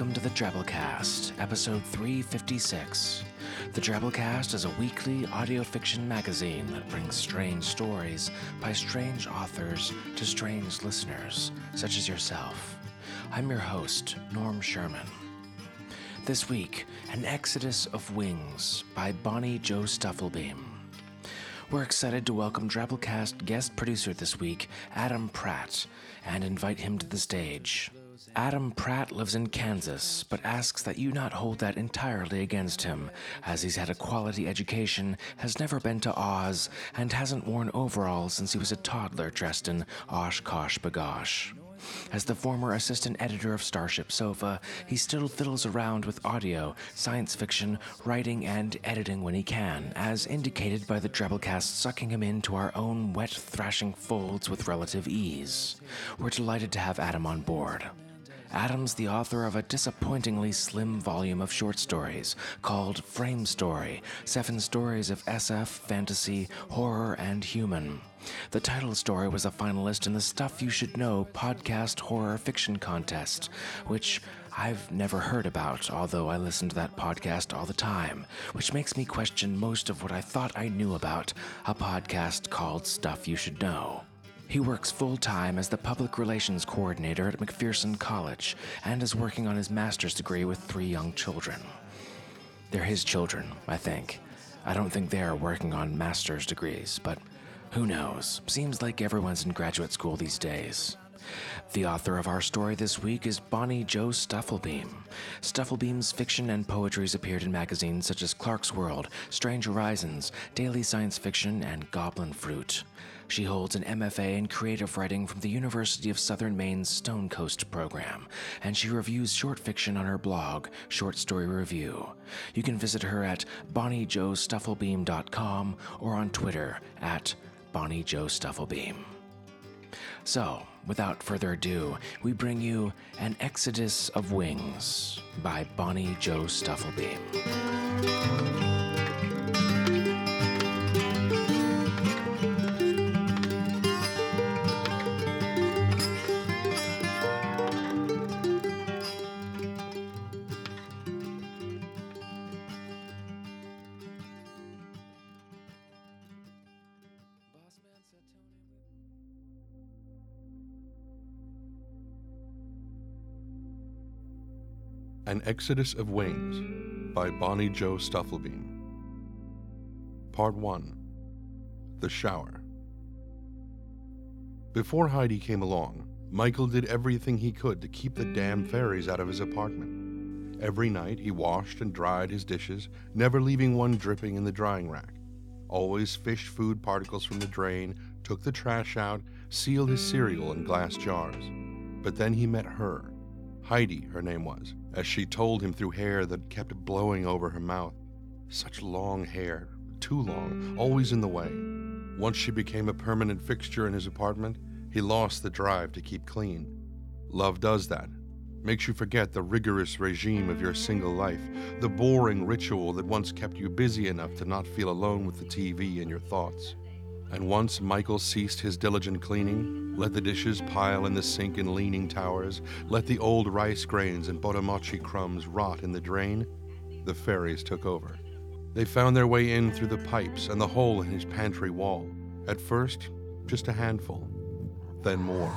welcome to the Drabblecast, episode 356. The Drabblecast is a weekly audio fiction magazine that brings strange stories by strange authors to strange listeners, such as yourself. I'm your host, Norm Sherman. This week, An Exodus of Wings by Bonnie Jo Stufflebeam. We're excited to welcome Drabblecast guest producer this week, Adam Pratt, and invite him to the stage. Adam Pratt lives in Kansas, but asks that you not hold that entirely against him, as he's had a quality education, has never been to Oz, and hasn't worn overalls since he was a toddler dressed in Osh-Kosh-Bagosh. As the former assistant editor of Starship Sofa, he still fiddles around with audio, science fiction, writing, and editing when he can, as indicated by the Drabblecast sucking him into our own wet, thrashing folds with relative ease. We're delighted to have Adam on board. Adam's the author of a disappointingly slim volume of short stories called Frame Story, 7 Stories of SF, Fantasy, Horror, and Human. The title story was a finalist in the Stuff You Should Know podcast horror fiction contest, which I've never heard about, although I listen to that podcast all the time, which makes me question most of what I thought I knew about a podcast called Stuff You Should Know. He works full-time as the public relations coordinator at McPherson College and is working on his master's degree with 3 young children. They're his children, I think. I don't think they are working on master's degrees, but who knows? Seems like everyone's in graduate school these days. The author of our story this week is Bonnie Jo Stufflebeam. Stufflebeam's fiction and poetry's appeared in magazines such as Clark's World, Strange Horizons, Daily Science Fiction, and Goblin Fruit. She holds an MFA in creative writing from the University of Southern Maine's Stone Coast program, and she reviews short fiction on her blog, Short Story Review. You can visit her at bonniejostufflebeam.com or on Twitter at bonniejostufflebeam. So, without further ado, we bring you An Exodus of Wings by Bonnie Jo Stufflebeam. An Exodus of Wings by Bonnie Jo Stufflebeam. Part 1. The Shower. Before Heidi came along, Michael did everything he could to keep the damn fairies out of his apartment. Every night he washed and dried his dishes, never leaving one dripping in the drying rack. Always fished food particles from the drain, took the trash out, sealed his cereal in glass jars. But then he met her. Heidi, her name was, as she told him through hair that kept blowing over her mouth. Such long hair, too long, always in the way. Once she became a permanent fixture in his apartment, he lost the drive to keep clean. Love does that. Makes you forget the rigorous regime of your single life, the boring ritual that once kept you busy enough to not feel alone with the TV and your thoughts. And once Michael ceased his diligent cleaning, let the dishes pile in the sink in leaning towers, let the old rice grains and botomachi crumbs rot in the drain, the fairies took over. They found their way in through the pipes and the hole in his pantry wall. At first, just a handful, then more.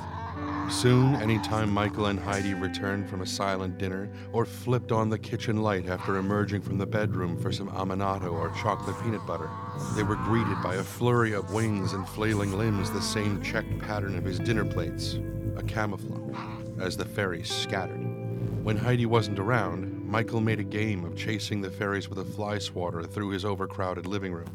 Soon, any time Michael and Heidi returned from a silent dinner or flipped on the kitchen light after emerging from the bedroom for some aminotto or chocolate peanut butter, they were greeted by a flurry of wings and flailing limbs, the same checked pattern of his dinner plates, a camouflage, as the fairies scattered. When Heidi wasn't around, Michael made a game of chasing the fairies with a fly swatter through his overcrowded living room,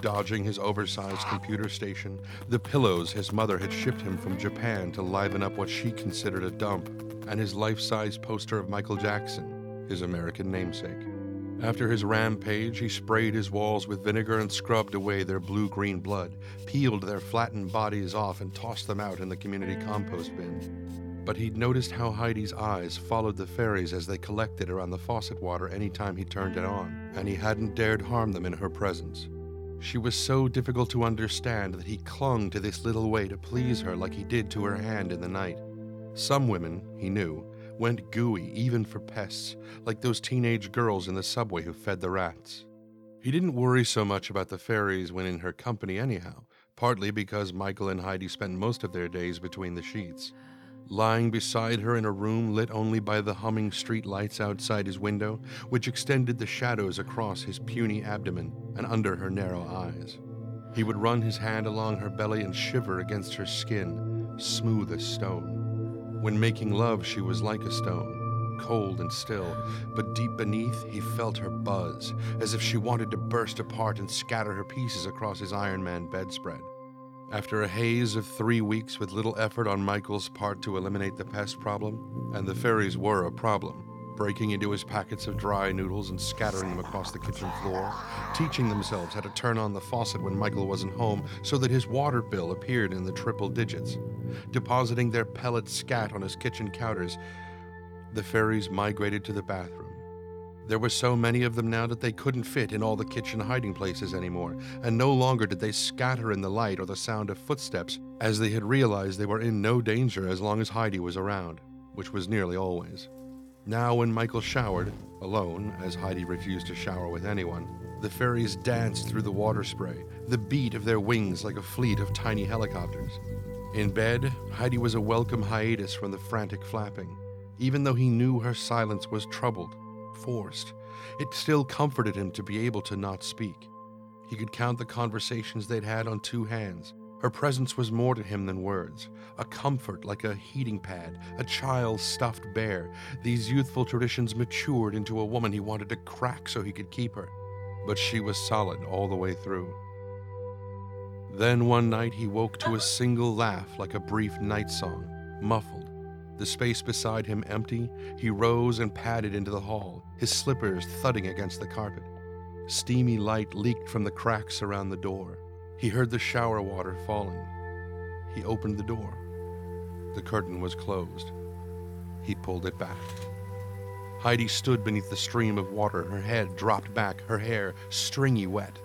dodging his oversized computer station, the pillows his mother had shipped him from Japan to liven up what she considered a dump, and his life-size poster of Michael Jackson, his American namesake. After his rampage, he sprayed his walls with vinegar and scrubbed away their blue-green blood, peeled their flattened bodies off and tossed them out in the community compost bin. But he'd noticed how Heidi's eyes followed the fairies as they collected around the faucet water any time he turned it on, and he hadn't dared harm them in her presence. She was so difficult to understand that he clung to this little way to please her like he did to her hand in the night. Some women, he knew, went gooey even for pests, like those teenage girls in the subway who fed the rats. He didn't worry so much about the fairies when in her company anyhow, partly because Michael and Heidi spent most of their days between the sheets, lying beside her in a room lit only by the humming street lights outside his window, which extended the shadows across his puny abdomen and under her narrow eyes. He would run his hand along her belly and shiver against her skin, smooth as stone. When making love, she was like a stone, cold and still, but deep beneath, he felt her buzz, as if she wanted to burst apart and scatter her pieces across his Iron Man bedspread. After a haze of 3 weeks with little effort on Michael's part to eliminate the pest problem, and the fairies were a problem, breaking into his packets of dry noodles and scattering them across the kitchen floor, teaching themselves how to turn on the faucet when Michael wasn't home so that his water bill appeared in the triple digits, depositing their pellet scat on his kitchen counters, the fairies migrated to the bathroom. There were so many of them now that they couldn't fit in all the kitchen hiding places anymore, and no longer did they scatter in the light or the sound of footsteps, as they had realized they were in no danger as long as Heidi was around, which was nearly always. Now when Michael showered, alone, as Heidi refused to shower with anyone, the fairies danced through the water spray, the beat of their wings like a fleet of tiny helicopters. In bed, Heidi was a welcome hiatus from the frantic flapping, even though he knew her silence was troubled, forced. It still comforted him to be able to not speak. He could count the conversations they'd had on 2 hands. Her presence was more to him than words, a comfort like a heating pad, a child's stuffed bear. These youthful traditions matured into a woman he wanted to crack so he could keep her, but she was solid all the way through. Then one night he woke to a single laugh like a brief night song, muffled. The space beside him empty, he rose and padded into the hall, his slippers thudding against the carpet. Steamy light leaked from the cracks around the door. He heard the shower water falling. He opened the door. The curtain was closed. He pulled it back. Heidi stood beneath the stream of water, her head dropped back, her hair stringy wet.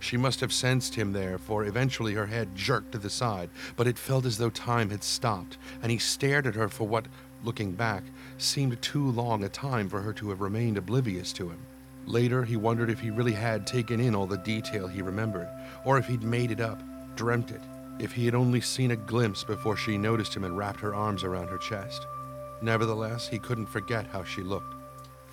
She must have sensed him there, for eventually her head jerked to the side, but it felt as though time had stopped, and he stared at her for what, looking back, seemed too long a time for her to have remained oblivious to him. Later, he wondered if he really had taken in all the detail he remembered, or if he'd made it up, dreamt it, if he had only seen a glimpse before she noticed him and wrapped her arms around her chest. Nevertheless, he couldn't forget how she looked.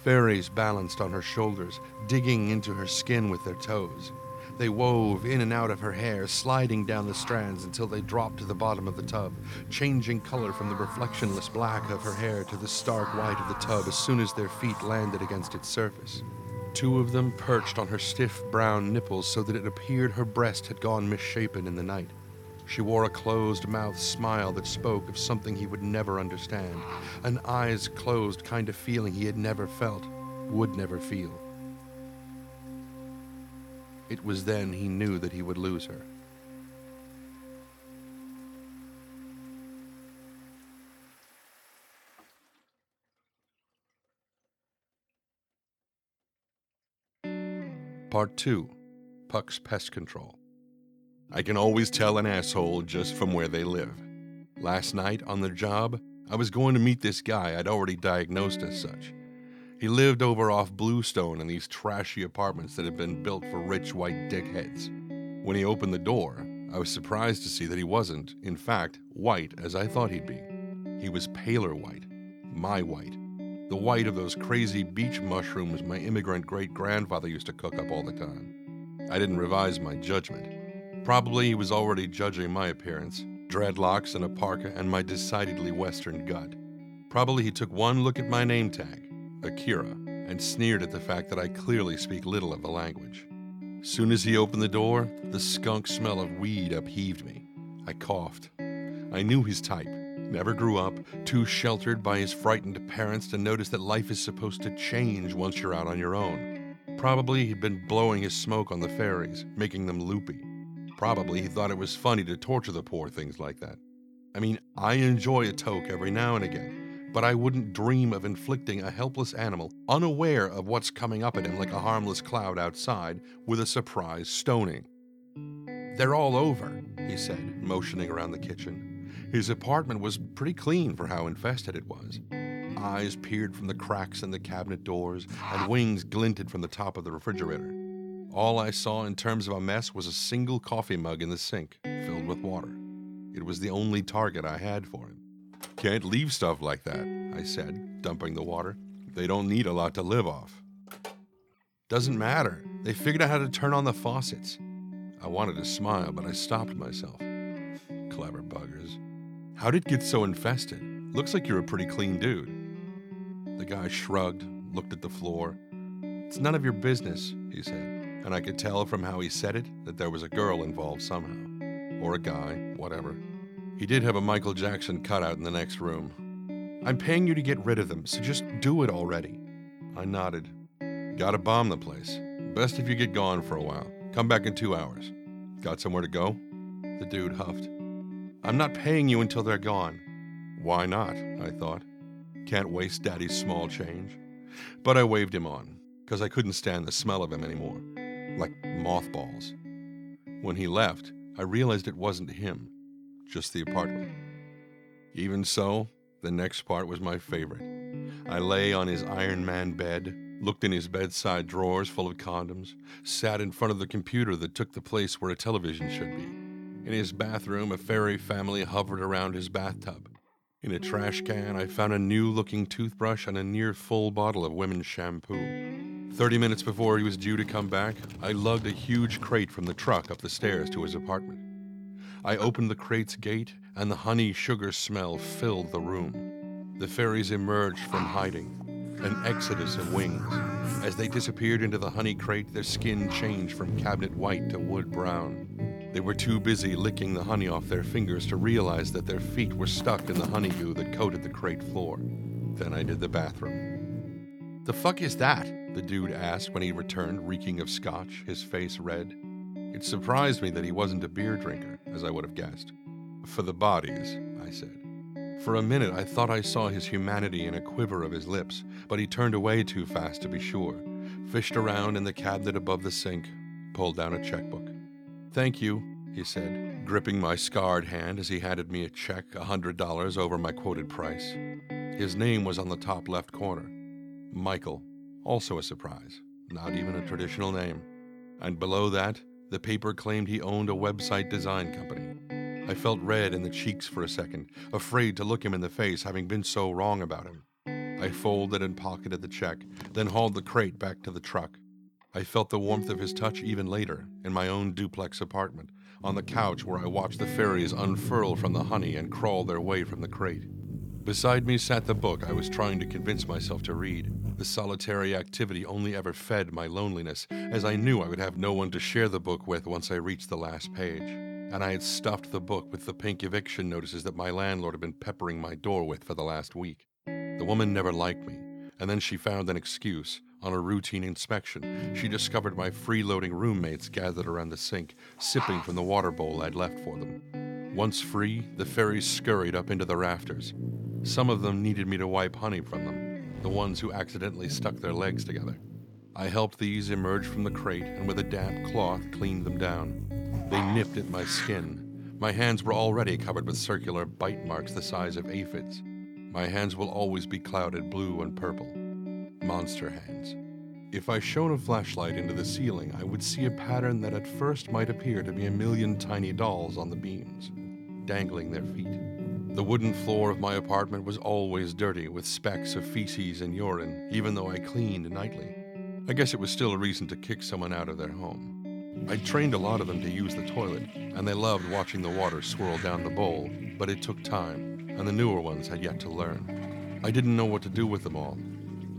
Fairies balanced on her shoulders, digging into her skin with their toes. They wove in and out of her hair, sliding down the strands until they dropped to the bottom of the tub, changing color from the reflectionless black of her hair to the stark white of the tub as soon as their feet landed against its surface. 2 of them perched on her stiff brown nipples so that it appeared her breast had gone misshapen in the night. She wore a closed-mouth smile that spoke of something he would never understand, an eyes-closed kind of feeling he had never felt, would never feel. It was then he knew that he would lose her. Part 2. Puck's Pest Control. I can always tell an asshole just from where they live. Last night, on the job, I was going to meet this guy I'd already diagnosed as such. He lived over off Bluestone in these trashy apartments that had been built for rich white dickheads. When he opened the door, I was surprised to see that he wasn't, in fact, white as I thought he'd be. He was paler white, my white, the white of those crazy beach mushrooms my immigrant great-grandfather used to cook up all the time. I didn't revise my judgment. Probably he was already judging my appearance, dreadlocks and a parka and my decidedly Western gut. Probably he took one look at my name tag, Akira, and sneered at the fact that I clearly speak little of the language. Soon as he opened the door, the skunk smell of weed upheaved me. I coughed. I knew his type. Never grew up, too sheltered by his frightened parents to notice that life is supposed to change once you're out on your own. Probably he'd been blowing his smoke on the fairies, making them loopy. Probably he thought it was funny to torture the poor things like that. I mean, I enjoy a toke every now and again, but I wouldn't dream of inflicting a helpless animal, unaware of what's coming up at him like a harmless cloud outside, with a surprise stoning. "They're all over," he said, motioning around the kitchen. His apartment was pretty clean for how infested it was. Eyes peered from the cracks in the cabinet doors, and wings glinted from the top of the refrigerator. All I saw in terms of a mess was a single coffee mug in the sink, filled with water. It was the only target I had for him. "Can't leave stuff like that," I said, dumping the water. "They don't need a lot to live off." "Doesn't matter. They figured out how to turn on the faucets." I wanted to smile, but I stopped myself. Clever buggers. "How'd it get so infested? Looks like you're a pretty clean dude." The guy shrugged, looked at the floor. "It's none of your business," he said, and I could tell from how he said it that there was a girl involved somehow. Or a guy, whatever. He did have a Michael Jackson cutout in the next room. "I'm paying you to get rid of them, so just do it already." I nodded. "Gotta bomb the place. Best if you get gone for a while. Come back in 2 hours. Got somewhere to go?" The dude huffed. "I'm not paying you until they're gone." Why not, I thought. Can't waste Daddy's small change. But I waved him on, because I couldn't stand the smell of him anymore. Like mothballs. When he left, I realized it wasn't him, just the apartment. Even so, the next part was my favorite. I lay on his Iron Man bed, looked in his bedside drawers full of condoms, sat in front of the computer that took the place where a television should be. In his bathroom, a fairy family hovered around his bathtub. In a trash can, I found a new-looking toothbrush and a near-full bottle of women's shampoo. 30 minutes before he was due to come back, I lugged a huge crate from the truck up the stairs to his apartment. I opened the crate's gate, and the honey-sugar smell filled the room. The fairies emerged from hiding, an exodus of wings. As they disappeared into the honey crate, their skin changed from cabinet white to wood brown. They were too busy licking the honey off their fingers to realize that their feet were stuck in the honeydew that coated the crate floor. Then I did the bathroom. "The fuck is that?" the dude asked when he returned, reeking of scotch, his face red. It surprised me that he wasn't a beer drinker, as I would have guessed. "For the bodies," I said. For a minute, I thought I saw his humanity in a quiver of his lips, but he turned away too fast to be sure, fished around in the cabinet above the sink, pulled down a checkbook. "Thank you," he said, gripping my scarred hand as he handed me a check, $100 over my quoted price. His name was on the top left corner. Michael, also a surprise, not even a traditional name. And below that, the paper claimed he owned a website design company. I felt red in the cheeks for a second, afraid to look him in the face, having been so wrong about him. I folded and pocketed the check, then hauled the crate back to the truck. I felt the warmth of his touch even later, in my own duplex apartment, on the couch where I watched the fairies unfurl from the honey and crawl their way from the crate. Beside me sat the book I was trying to convince myself to read. The solitary activity only ever fed my loneliness, as I knew I would have no one to share the book with once I reached the last page. And I had stuffed the book with the pink eviction notices that my landlord had been peppering my door with for the last week. The woman never liked me, and then she found an excuse. On a routine inspection, she discovered my freeloading roommates gathered around the sink, sipping from the water bowl I'd left for them. Once free, the fairies scurried up into the rafters. Some of them needed me to wipe honey from them, the ones who accidentally stuck their legs together. I helped these emerge from the crate and with a damp cloth cleaned them down. They nipped at my skin. My hands were already covered with circular bite marks the size of aphids. My hands will always be clouded blue and purple. Monster hands. If I shone a flashlight into the ceiling, I would see a pattern that at first might appear to be a million tiny dolls on the beams, dangling their feet. The wooden floor of my apartment was always dirty with specks of feces and urine, even though I cleaned nightly. I guess it was still a reason to kick someone out of their home. I trained a lot of them to use the toilet, and they loved watching the water swirl down the bowl, but it took time, and the newer ones had yet to learn. I didn't know what to do with them all.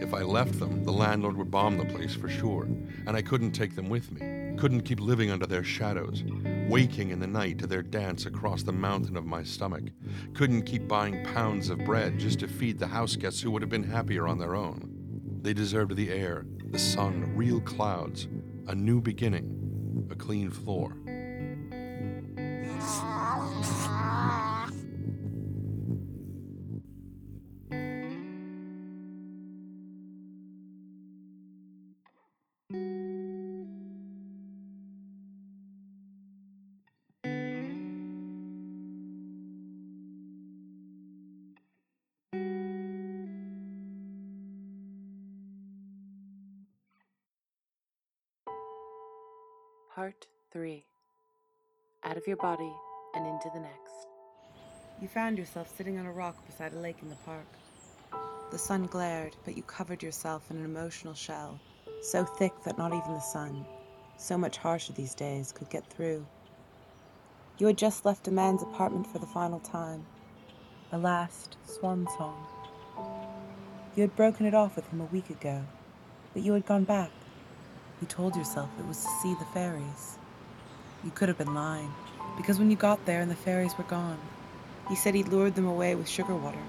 If I left them, the landlord would bomb the place for sure, and I couldn't take them with me, couldn't keep living under their shadows, waking in the night to their dance across the mountain of my stomach, couldn't keep buying pounds of bread just to feed the house guests who would have been happier on their own. They deserved the air, the sun, real clouds, a new beginning, a clean floor. Part 3. Out of your body and into the next. You found yourself sitting on a rock beside a lake in the park. The sun glared, but you covered yourself in an emotional shell, so thick that not even the sun, so much harsher these days, could get through. You had just left a man's apartment for the final time, the last swan song. You had broken it off with him a week ago, but you had gone back. You told yourself it was to see the fairies. You could have been lying, because when you got there and the fairies were gone, he said he'd lured them away with sugar water.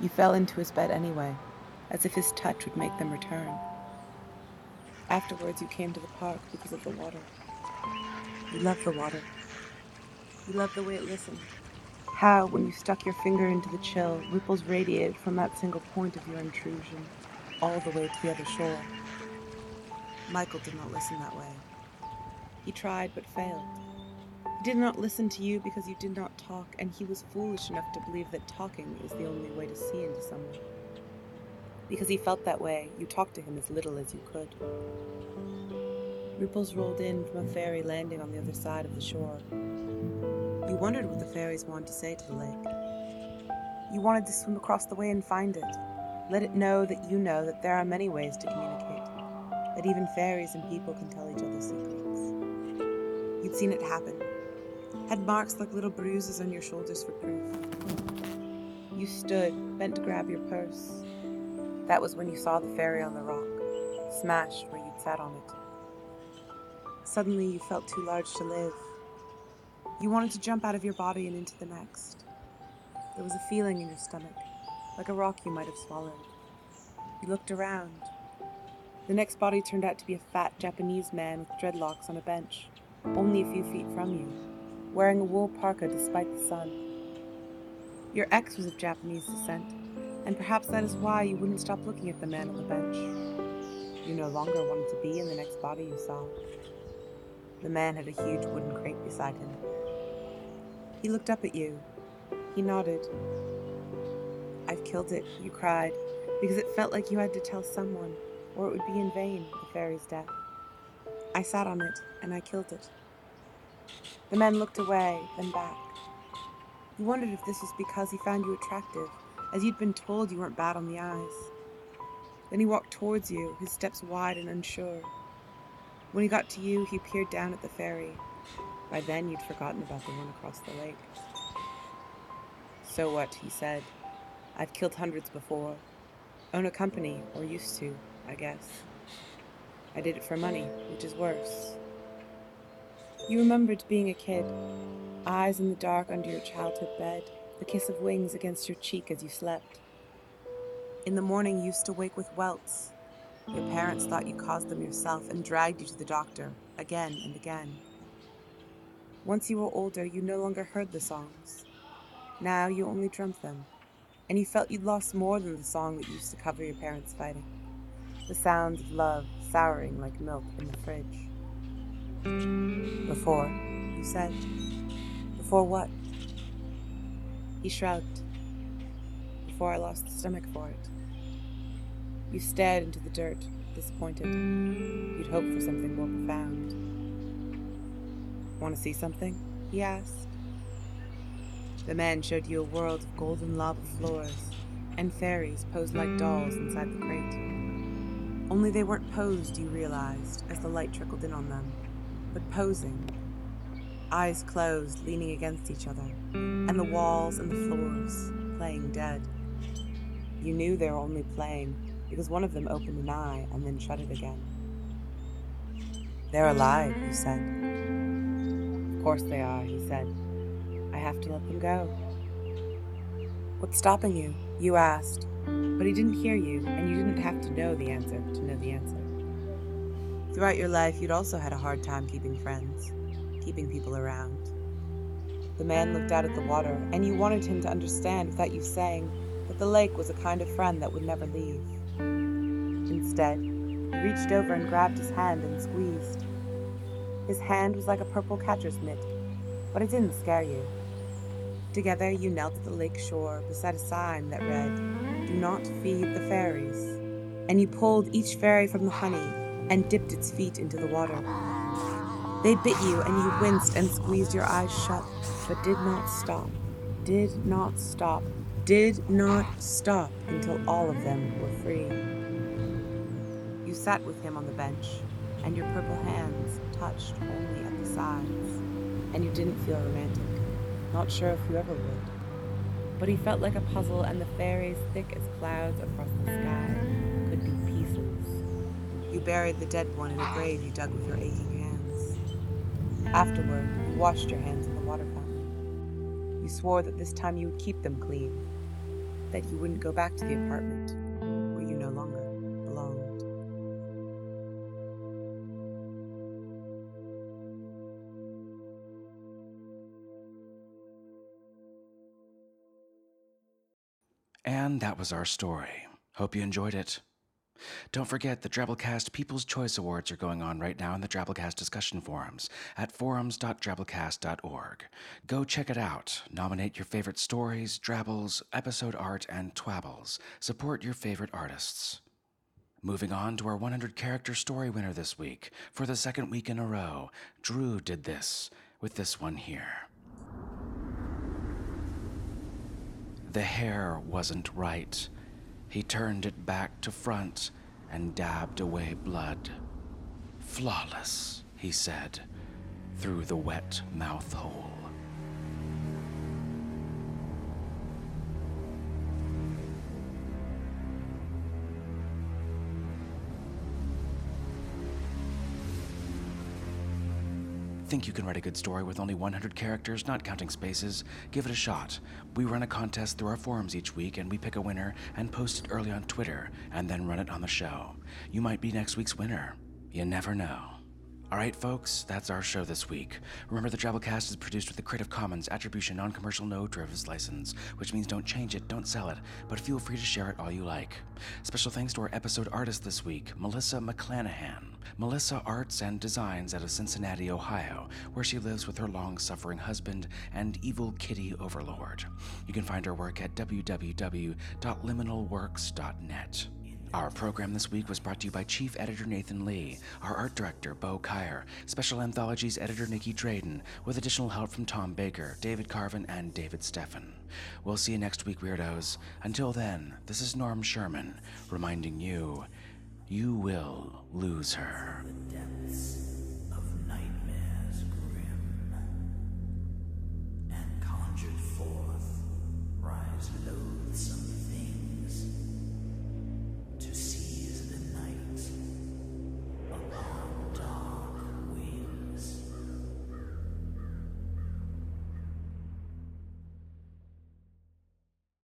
You fell into his bed anyway, as if his touch would make them return. Afterwards, you came to the park because of the water. You loved the water. You loved the way it listened. How, when you stuck your finger into the chill, ripples radiated from that single point of your intrusion, all the way to the other shore. Michael did not listen that way. He tried but failed. He did not listen to you because you did not talk, and he was foolish enough to believe that talking is the only way to see into someone. Because he felt that way, you talked to him as little as you could. Ripples rolled in from a ferry landing on the other side of the shore. You wondered what the fairies wanted to say to the lake. You wanted to swim across the way and find it. Let it know that you know that there are many ways to communicate, that even fairies and people can tell each other secrets. You'd seen it happen, had marks like little bruises on your shoulders for proof. You stood, bent to grab your purse. That was when you saw the fairy on the rock, smashed where you'd sat on it. Suddenly you felt too large to live. You wanted to jump out of your body and into the next. There was a feeling in your stomach, like a rock you might have swallowed. You looked around. The next body turned out to be a fat Japanese man with dreadlocks on a bench, only a few feet from you, wearing a wool parka despite the sun. Your ex was of Japanese descent, and perhaps that is why you wouldn't stop looking at the man on the bench. You no longer wanted to be in the next body you saw. The man had a huge wooden crate beside him. He looked up at you. He nodded. "I've killed it," you cried, because it felt like you had to tell someone, or it would be in vain, the fairy's death. "I sat on it, and I killed it." The man looked away, then back. You wondered if this was because he found you attractive, as you'd been told you weren't bad on the eyes. Then he walked towards you, his steps wide and unsure. When he got to you, he peered down at the fairy. By then, you'd forgotten about the one across the lake. "So what?" he said. "I've killed hundreds before. Own a company, or used to, I guess. I did it for money, which is worse." You remembered being a kid, eyes in the dark under your childhood bed, the kiss of wings against your cheek as you slept. In the morning, you used to wake with welts. Your parents thought you caused them yourself and dragged you to the doctor, again and again. Once you were older, you no longer heard the songs. Now you only dreamt them, and you felt you'd lost more than the song that used to cover your parents fighting. The sounds of love souring like milk in the fridge. "Before," you said. "Before what?" He shrugged. "Before I lost the stomach for it." You stared into the dirt, disappointed. You'd hoped for something more profound. "Want to see something?" he asked. The man showed you a world of golden lava floors, and fairies posed like dolls inside the crate. Only they weren't posed, you realized, as the light trickled in on them, but posing. Eyes closed, leaning against each other, and the walls and the floors, playing dead. You knew they were only playing, because one of them opened an eye and then shut it again. "They're alive," you said. "Of course they are," he said. "I have to let them go." "What's stopping you?" you asked. But he didn't hear you, and you didn't have to know the answer to know the answer. Throughout your life, you'd also had a hard time keeping friends, keeping people around. The man looked out at the water, and you wanted him to understand without you saying that the lake was a kind of friend that would never leave. Instead, you reached over and grabbed his hand and squeezed. His hand was like a purple catcher's mitt, but it didn't scare you. Together, you knelt at the lake shore beside a sign that read, "Do not feed the fairies," and you pulled each fairy from the honey and dipped its feet into the water. They bit you, and you winced and squeezed your eyes shut, but did not stop, did not stop, did not stop until all of them were free. You sat with him on the bench, and your purple hands touched only at the sides, and you didn't feel romantic, not sure if you ever would. But he felt like a puzzle, and the fairies, thick as clouds across the sky, could be pieces. You buried the dead one in a grave you dug with your aching hands. Afterward, you washed your hands in the water fountain. You swore that this time you would keep them clean, that you wouldn't go back to the apartment where you no longer belonged. And that was our story. Hope you enjoyed it. Don't forget the Drabblecast People's Choice Awards are going on right now in the Drabblecast discussion forums at forums.drabblecast.org. Go check it out. Nominate your favorite stories, drabbles, episode art, and twabbles. Support your favorite artists. Moving on to our 100-character story winner this week. For the second week in a row, Drew did this with this one here. The hair wasn't right. He turned it back to front and dabbed away blood. Flawless, he said, through the wet mouth hole. Think you can write a good story with only 100 characters, not counting spaces? Give it a shot. We run a contest through our forums each week, and we pick a winner and post it early on Twitter, and then run it on the show. You might be next week's winner. You never know. All right, folks, that's our show this week. Remember, the Drabblecast is produced with the Creative Commons Attribution Non-Commercial No Derivatives License, which means don't change it, don't sell it, but feel free to share it all you like. Special thanks to our episode artist this week, Melissa McClanahan. Melissa arts and designs out of Cincinnati, Ohio, where she lives with her long-suffering husband and evil kitty overlord. You can find her work at www.liminalworks.net. Our program this week was brought to you by Chief Editor Nathan Lee, our Art Director, Beau Kier, Special Anthologies Editor Nikki Drayden, with additional help from Tom Baker, David Carvin, and David Steffen. We'll see you next week, weirdos. Until then, this is Norm Sherman, reminding you, you will lose her.